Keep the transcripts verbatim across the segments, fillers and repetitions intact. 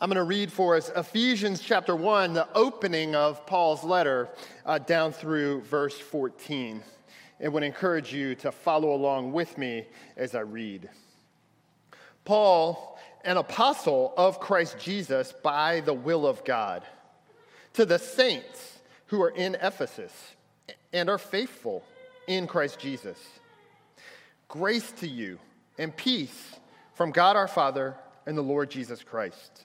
I'm going to read for us Ephesians chapter one, the opening of Paul's letter, uh, down through verse fourteen. It would encourage you to follow along with me as I read. Paul, an apostle of Christ Jesus by the will of God, to the saints who are in Ephesus and are faithful in Christ Jesus. Grace to you and peace from God our Father and the Lord Jesus Christ.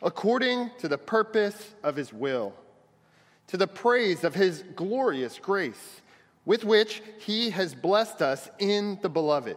according to the purpose of his will, to the praise of his glorious grace, with which he has blessed us in the beloved.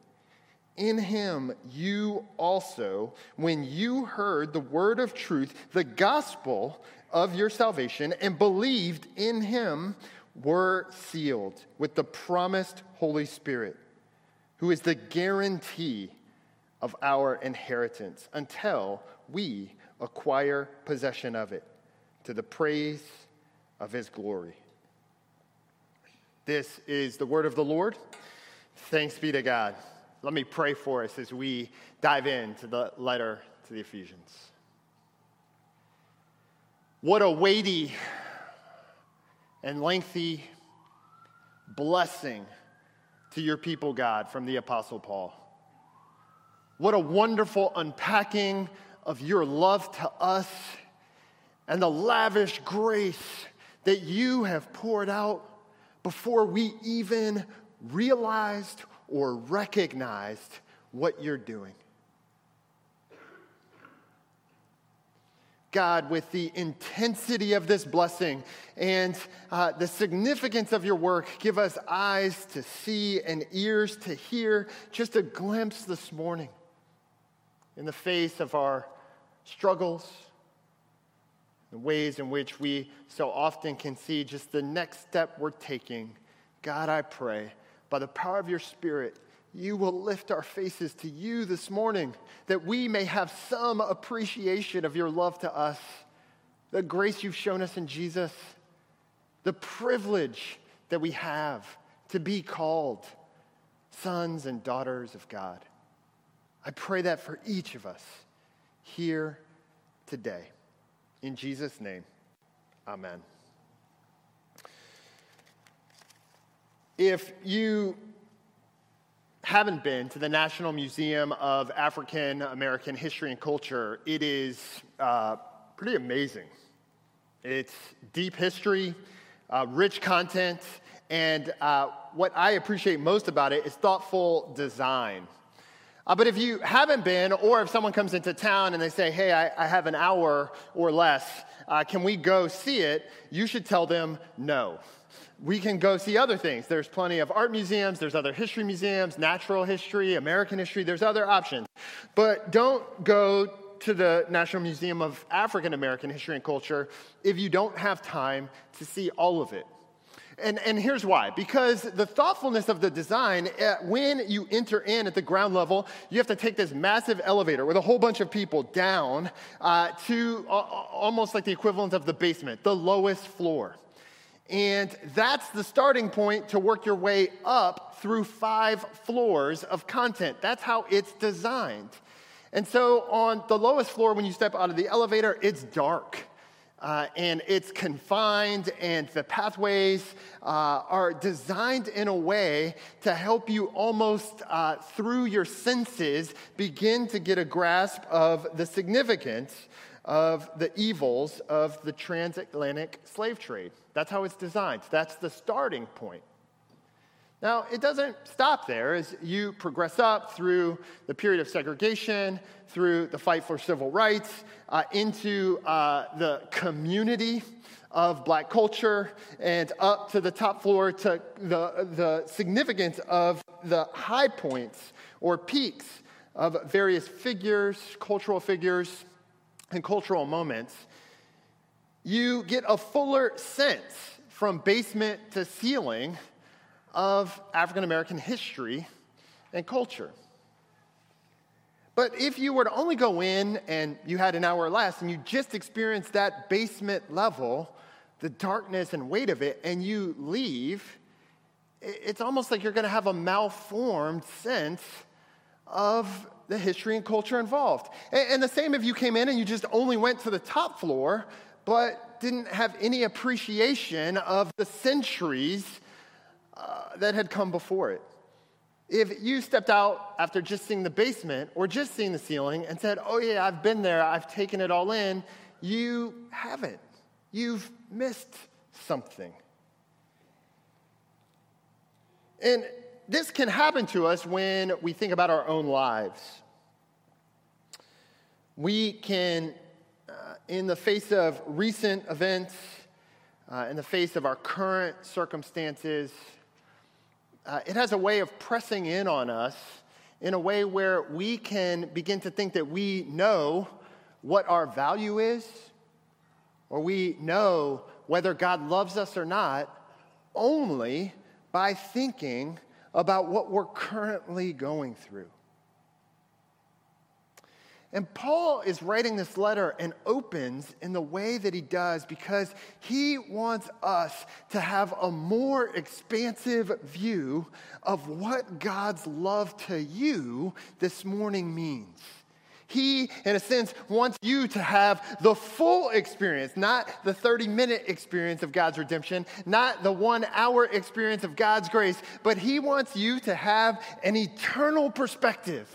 In him you also, when you heard the word of truth, the gospel of your salvation, and believed in him, were sealed with the promised Holy Spirit, who is the guarantee of our inheritance until we acquire possession of it, to the praise of his glory. This is the word of the Lord. Thanks be to God. Let me pray for us as we dive into the letter to the Ephesians. What a weighty and lengthy blessing to your people, God, from the Apostle Paul. What a wonderful unpacking of your love to us and the lavish grace that you have poured out before we even realized or recognized what you're doing. God, with the intensity of this blessing and uh, the significance of your work, give us eyes to see and ears to hear. Just a glimpse this morning in the face of our struggles, the ways in which we so often can see just the next step we're taking. God, I pray, by the power of your Spirit, you will lift our faces to you this morning, that we may have some appreciation of your love to us, the grace you've shown us in Jesus, the privilege that we have to be called sons and daughters of God. I pray that for each of us here today. In Jesus' name, amen. If you haven't been to the National Museum of African American History and Culture, it is uh, pretty amazing. It's deep history, uh, rich content, and uh, what I appreciate most about it is thoughtful design. Uh, but if you haven't been, or if someone comes into town and they say, hey, I, I have an hour or less, uh, can we go see it? You should tell them no. we can go see other things. There's plenty of art museums, there's other history museums, natural history, American history, there's other options. But don't go to the National Museum of African American History and Culture if you don't have time to see all of it. And, and here's why. Because the thoughtfulness of the design, at, when you enter in at the ground level, you have to take this massive elevator with a whole bunch of people down uh, to uh, almost like the equivalent of the basement, the lowest floor. And that's the starting point to work your way up through five floors of content. That's how it's designed. And so on the lowest floor, when you step out of the elevator, it's dark. Uh, and it's confined, and the pathways uh, are designed in a way to help you almost uh, through your senses begin to get a grasp of the significance of the evils of the transatlantic slave trade. That's how it's designed. That's the starting point. Now, it doesn't stop there. As you progress up through the period of segregation, through the fight for civil rights, uh, into uh, the community of black culture, and up to the top floor to the, the significance of the high points or peaks of various figures, cultural figures, and cultural moments, you get a fuller sense from basement to ceiling of African American history and culture. But if you were to only go in and you had an hour less and you just experienced that basement level, the darkness and weight of it, and you leave, it's almost like you're going to have a malformed sense of the history and culture involved. And the same if you came in and you just only went to the top floor, but didn't have any appreciation of the centuries Uh, that had come before it. If you stepped out after just seeing the basement or just seeing the ceiling and said, oh yeah, I've been there, I've taken it all in, you haven't. You've missed something. And this can happen to us when we think about our own lives. We can, uh, in the face of recent events, uh, in the face of our current circumstances, Uh, it has a way of pressing in on us in a way where we can begin to think that we know what our value is, or we know whether God loves us or not, only by thinking about what we're currently going through. And Paul is writing this letter and opens in the way that he does because he wants us to have a more expansive view of what God's love to you this morning means. He, in a sense, wants you to have the full experience, not the thirty-minute experience of God's redemption, not the one-hour experience of God's grace, but he wants you to have an eternal perspective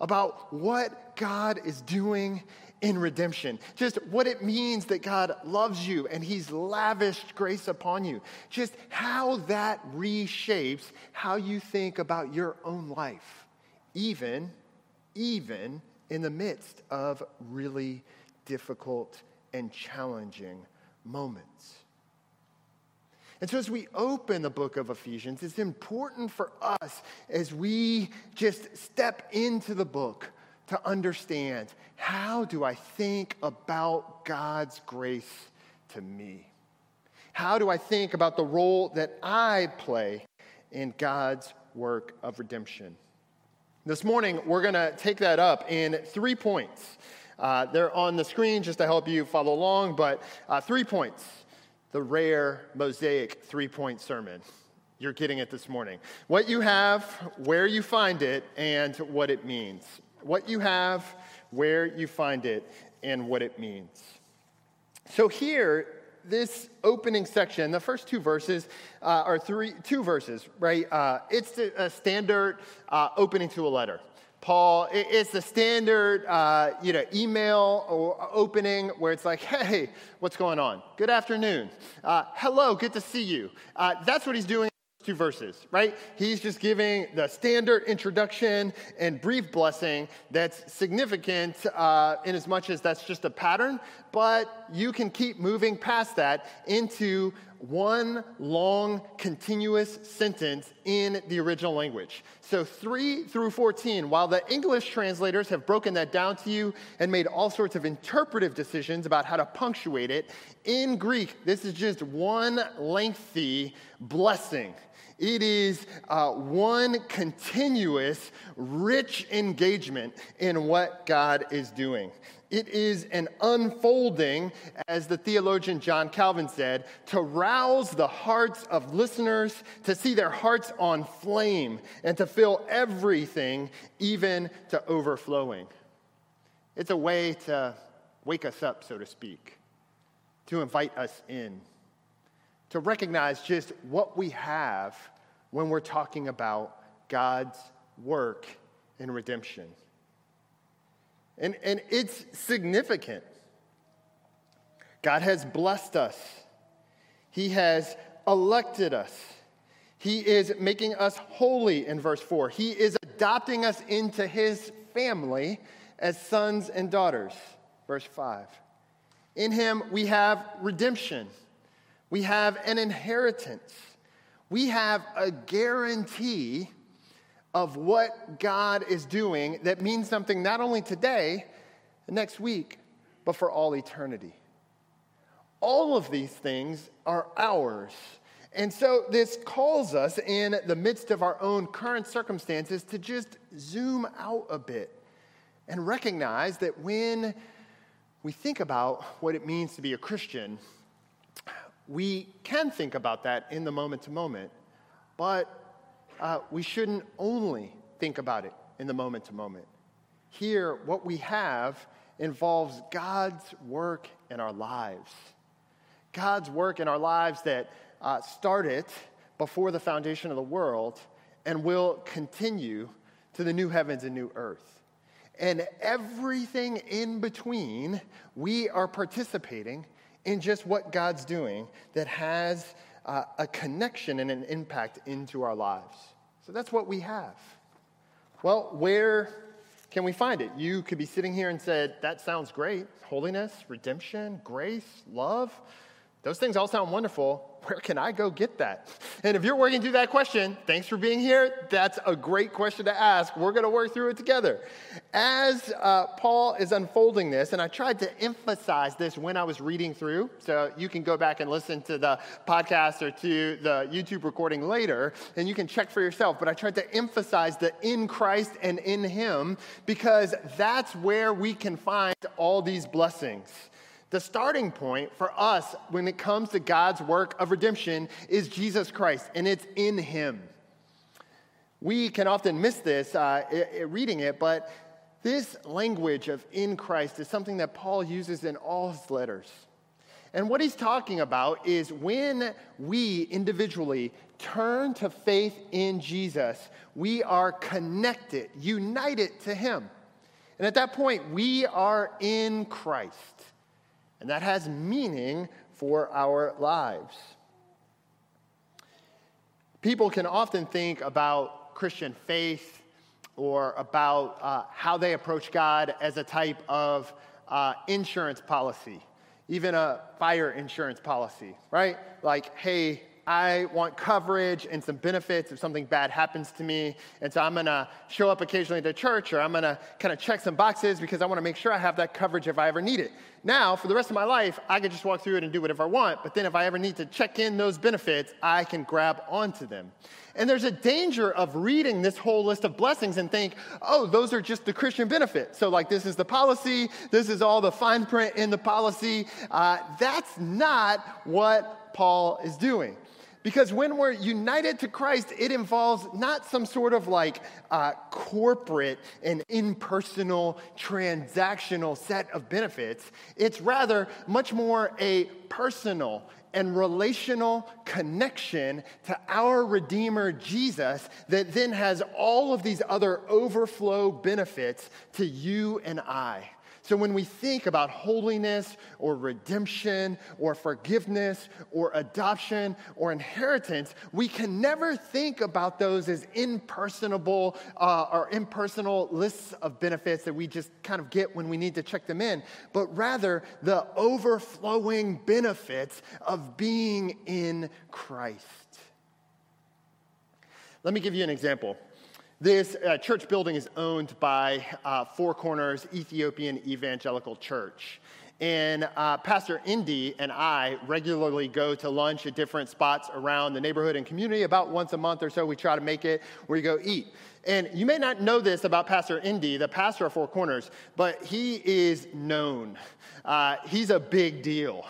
about what God is doing in redemption. Just what it means that God loves you and he's lavished grace upon you. Just how that reshapes how you think about your own life, even, even in the midst of really difficult and challenging moments. And so as we open the book of Ephesians, it's important for us as we just step into the book to understand, how do I think about God's grace to me? How do I think about the role that I play in God's work of redemption? This morning, we're going to take that up in three points. Uh, they're on the screen just to help you follow along, but uh, three points. The rare Mosaic three-point sermon. You're getting it this morning. What you have, where you find it, and what it means. What you have, where you find it, and what it means. So here, this opening section, the first two verses uh, are three, two verses, right? Uh, it's a standard uh, opening to a letter. Paul, it's the standard, uh, you know, email or opening where it's like, hey, what's going on? Good afternoon. Uh, hello, good to see you. Uh, that's what he's doing in those two verses, right? He's just giving the standard introduction and brief blessing that's significant uh, in as much as that's just a pattern, but you can keep moving past that into one long, continuous sentence in the original language. So three through fourteen, while the English translators have broken that down to you and made all sorts of interpretive decisions about how to punctuate it, in Greek, this is just one lengthy blessing. It is uh, one continuous, rich engagement in what God is doing. It is an unfolding, as the theologian John Calvin said, to rouse the hearts of listeners, to see their hearts on flame, and to fill everything, even to overflowing. It's a way to wake us up, so to speak, to invite us in, to recognize just what we have when we're talking about God's work in redemption. And, and it's significant. God has blessed us. He has elected us. He is making us holy in verse four. He is adopting us into his family as sons and daughters, verse five. In him we have redemption. We have an inheritance. We have a guarantee of what God is doing that means something not only today, next week, but for all eternity. All of these things are ours. And so this calls us in the midst of our own current circumstances to just zoom out a bit and recognize that when we think about what it means to be a Christian, we can think about that in the moment to moment, but Uh, we shouldn't only think about it in the moment to moment. Here, what we have involves God's work in our lives. God's work in our lives that uh, started before the foundation of the world and will continue to the new heavens and new earth. And everything in between, we are participating in just what God's doing that has Uh, a connection and an impact into our lives. So that's what we have. Well, where can we find it? You could be sitting here and said, that sounds great. Holiness, redemption, grace, love. Those things all sound wonderful. Where can I go get that? And if you're working through that question, thanks for being here. That's a great question to ask. We're going to work through it together. As uh, Paul is unfolding this, and I tried to emphasize this when I was reading through, so you can go back and listen to the podcast or to the YouTube recording later, and you can check for yourself. But I tried to emphasize the in Christ and in him, because that's where we can find all these blessings. The starting point for us when it comes to God's work of redemption is Jesus Christ, and it's in him. We can often miss this uh, reading it, but this language of in Christ is something that Paul uses in all his letters. And what he's talking about is when we individually turn to faith in Jesus, we are connected, united to him. And at that point, we are in Christ. And that has meaning for our lives. People can often think about Christian faith or about uh, how they approach God as a type of uh, insurance policy, even a fire insurance policy, right? Like, hey, I want coverage and some benefits if something bad happens to me. And so I'm going to show up occasionally to church, or I'm going to kind of check some boxes because I want to make sure I have that coverage if I ever need it. Now, for the rest of my life, I can just walk through it and do whatever I want. But then if I ever need to check in those benefits, I can grab onto them. And there's a danger of reading this whole list of blessings and think, oh, those are just the Christian benefits. So like, this is the policy. This is all the fine print in the policy. Uh, that's not what Paul is doing. Because when we're united to Christ, it involves not some sort of like uh, corporate and impersonal, transactional set of benefits. It's rather much more a personal and relational connection to our Redeemer Jesus that then has all of these other overflow benefits to you and I. So when we think about holiness or redemption or forgiveness or adoption or inheritance, we can never think about those as impersonable uh, or impersonal lists of benefits that we just kind of get when we need to check them in, but rather the overflowing benefits of being in Christ. Let me give you an example. This uh, church building is owned by uh, Four Corners Ethiopian Evangelical Church. And uh, Pastor Indy and I regularly go to lunch at different spots around the neighborhood and community. About once a month or so, we try to make it where you go eat. And you may not know this about Pastor Indy, the pastor of Four Corners, but he is known. Uh, he's a big deal.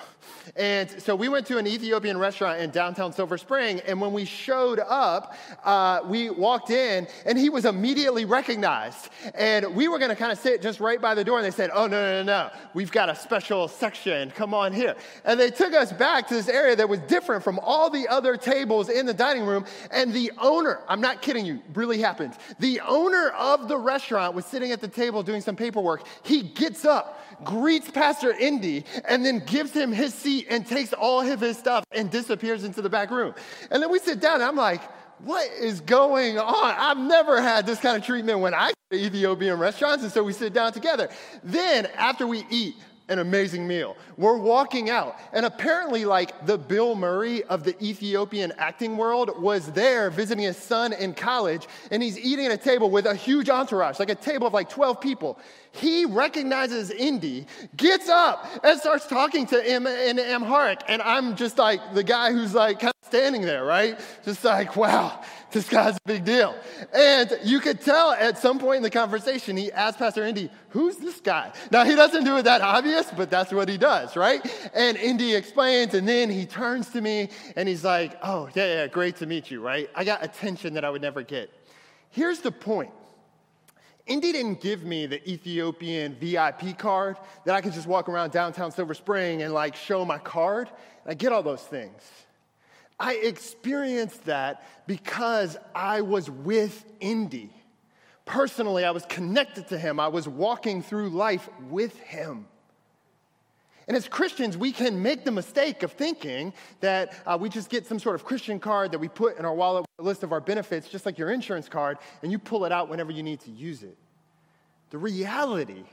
And so we went to an Ethiopian restaurant in downtown Silver Spring, and when we showed up, uh, we walked in, and he was immediately recognized. And we were going to kind of sit just right by the door, and they said, oh, no, no, no, no, we've got a special section. Come on here. And they took us back to this area that was different from all the other tables in the dining room, and the owner, I'm not kidding you, really happened. The owner of the restaurant was sitting at the table doing some paperwork. He gets up, greets Pastor Indy, and then gives him his seat and takes all of his stuff and disappears into the back room. And then we sit down, and I'm like, what is going on? I've never had this kind of treatment when I go to Ethiopian restaurants, and so we sit down together. Then, after we eat an amazing meal, we're walking out, and apparently, like, the Bill Murray of the Ethiopian acting world was there visiting his son in college, and he's eating at a table with a huge entourage, like a table of like twelve people. He recognizes Indy, gets up, and starts talking to him in Amharic, and I'm just like the guy who's like kind of standing there, right? Just like, wow, this guy's a big deal. And you could tell at some point in the conversation, he asked Pastor Indy, who's this guy? Now, he doesn't do it that obvious, but that's what he does, right? And Indy explains, and then he turns to me, and he's like, oh, yeah, yeah, great to meet you, right? I got attention that I would never get. Here's the point. Indy didn't give me the Ethiopian V I P card that I could just walk around downtown Silver Spring and, like, show my card. And I get all those things. I experienced that because I was with Indy. Personally, I was connected to him. I was walking through life with him. And as Christians, we can make the mistake of thinking that uh, we just get some sort of Christian card that we put in our wallet with a list of our benefits, just like your insurance card, and you pull it out whenever you need to use it. The reality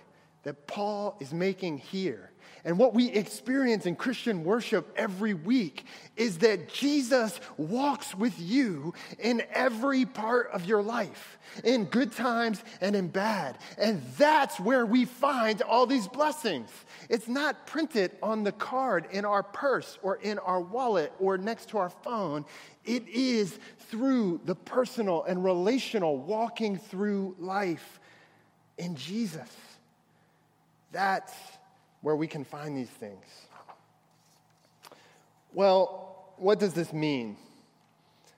that Paul is making here, and what we experience in Christian worship every week, is that Jesus walks with you in every part of your life, in good times and in bad. And that's where we find all these blessings. It's not printed on the card in our purse or in our wallet or next to our phone. It is through the personal and relational walking through life in Jesus. That's where we can find these things. Well, what does this mean?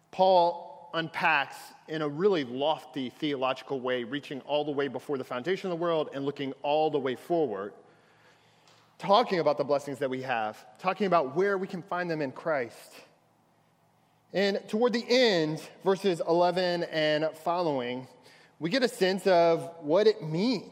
Paul unpacks in a really lofty theological way, reaching all the way before the foundation of the world and looking all the way forward, talking about the blessings that we have, talking about where we can find them in Christ. And toward the end, verses eleven and following, we get a sense of what it means.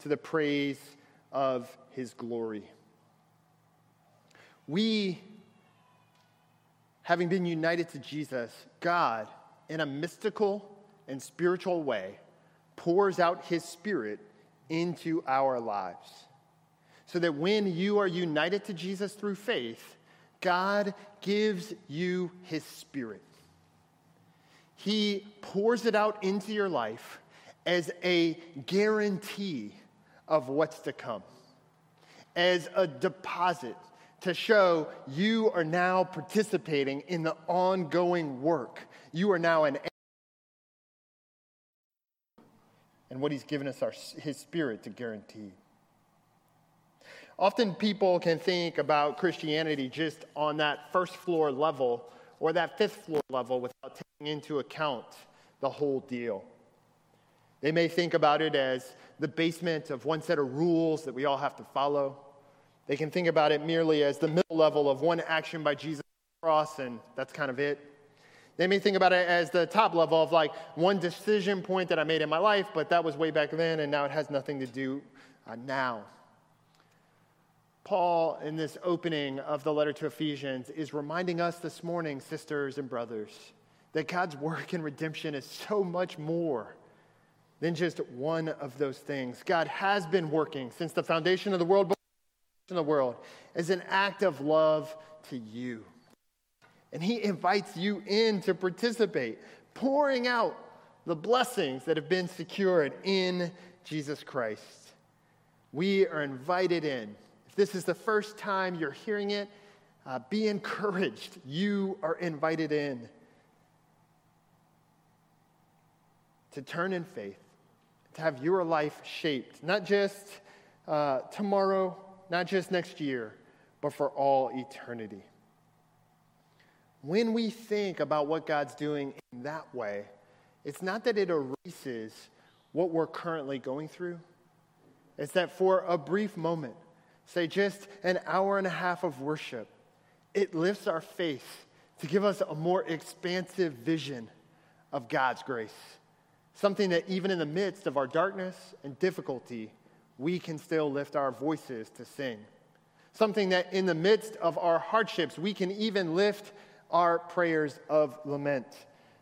to the praise of his glory. We, having been united to Jesus, God, in a mystical and spiritual way, pours out his Spirit into our lives, so that when you are united to Jesus through faith, God gives you his Spirit. He pours it out into your life as a guarantee of what's to come, as a deposit to show you are now participating in the ongoing work. You are now an and what he's given us our, his Spirit to guarantee. Often people can think about Christianity just on that first floor level or that fifth floor level without taking into account the whole deal. They may think about it as the basement of one set of rules that we all have to follow. They can think about it merely as the middle level of one action by Jesus on the cross, and that's kind of it. They may think about it as the top level of like one decision point that I made in my life, but that was way back then, and now it has nothing to do uh, now. Paul, in this opening of the letter to Ephesians, is reminding us this morning, sisters and brothers, that God's work in redemption is so much more than just one of those things. God has been working since the foundation of the world, but the world as an act of love to you. And he invites you in to participate, pouring out the blessings that have been secured in Jesus Christ. We are invited in. If this is the first time you're hearing it, uh, be encouraged. You are invited in to turn in faith, to have your life shaped, not just uh, tomorrow, not just next year, but for all eternity. When we think about what God's doing in that way, it's not that it erases what we're currently going through. It's that for a brief moment, say just an hour and a half of worship, it lifts our faith to give us a more expansive vision of God's grace. Something that even in the midst of our darkness and difficulty, we can still lift our voices to sing. Something that in the midst of our hardships, we can even lift our prayers of lament.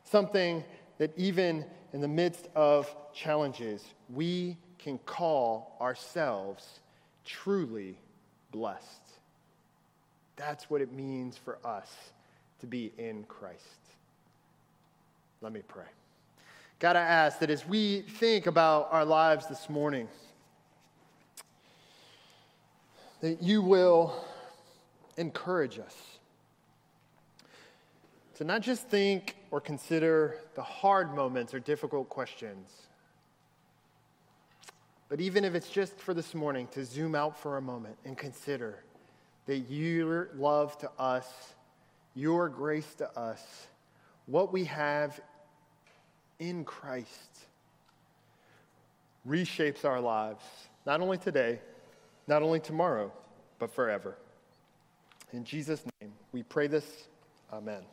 Something that even in the midst of challenges, we can call ourselves truly blessed. That's what it means for us to be in Christ. Let me pray. God, I ask that as we think about our lives this morning, that you will encourage us to not just think or consider the hard moments or difficult questions, but even if it's just for this morning, to zoom out for a moment and consider that your love to us, your grace to us, what we have in Christ reshapes our lives, not only today, not only tomorrow, but forever. In Jesus' name, we pray this. Amen.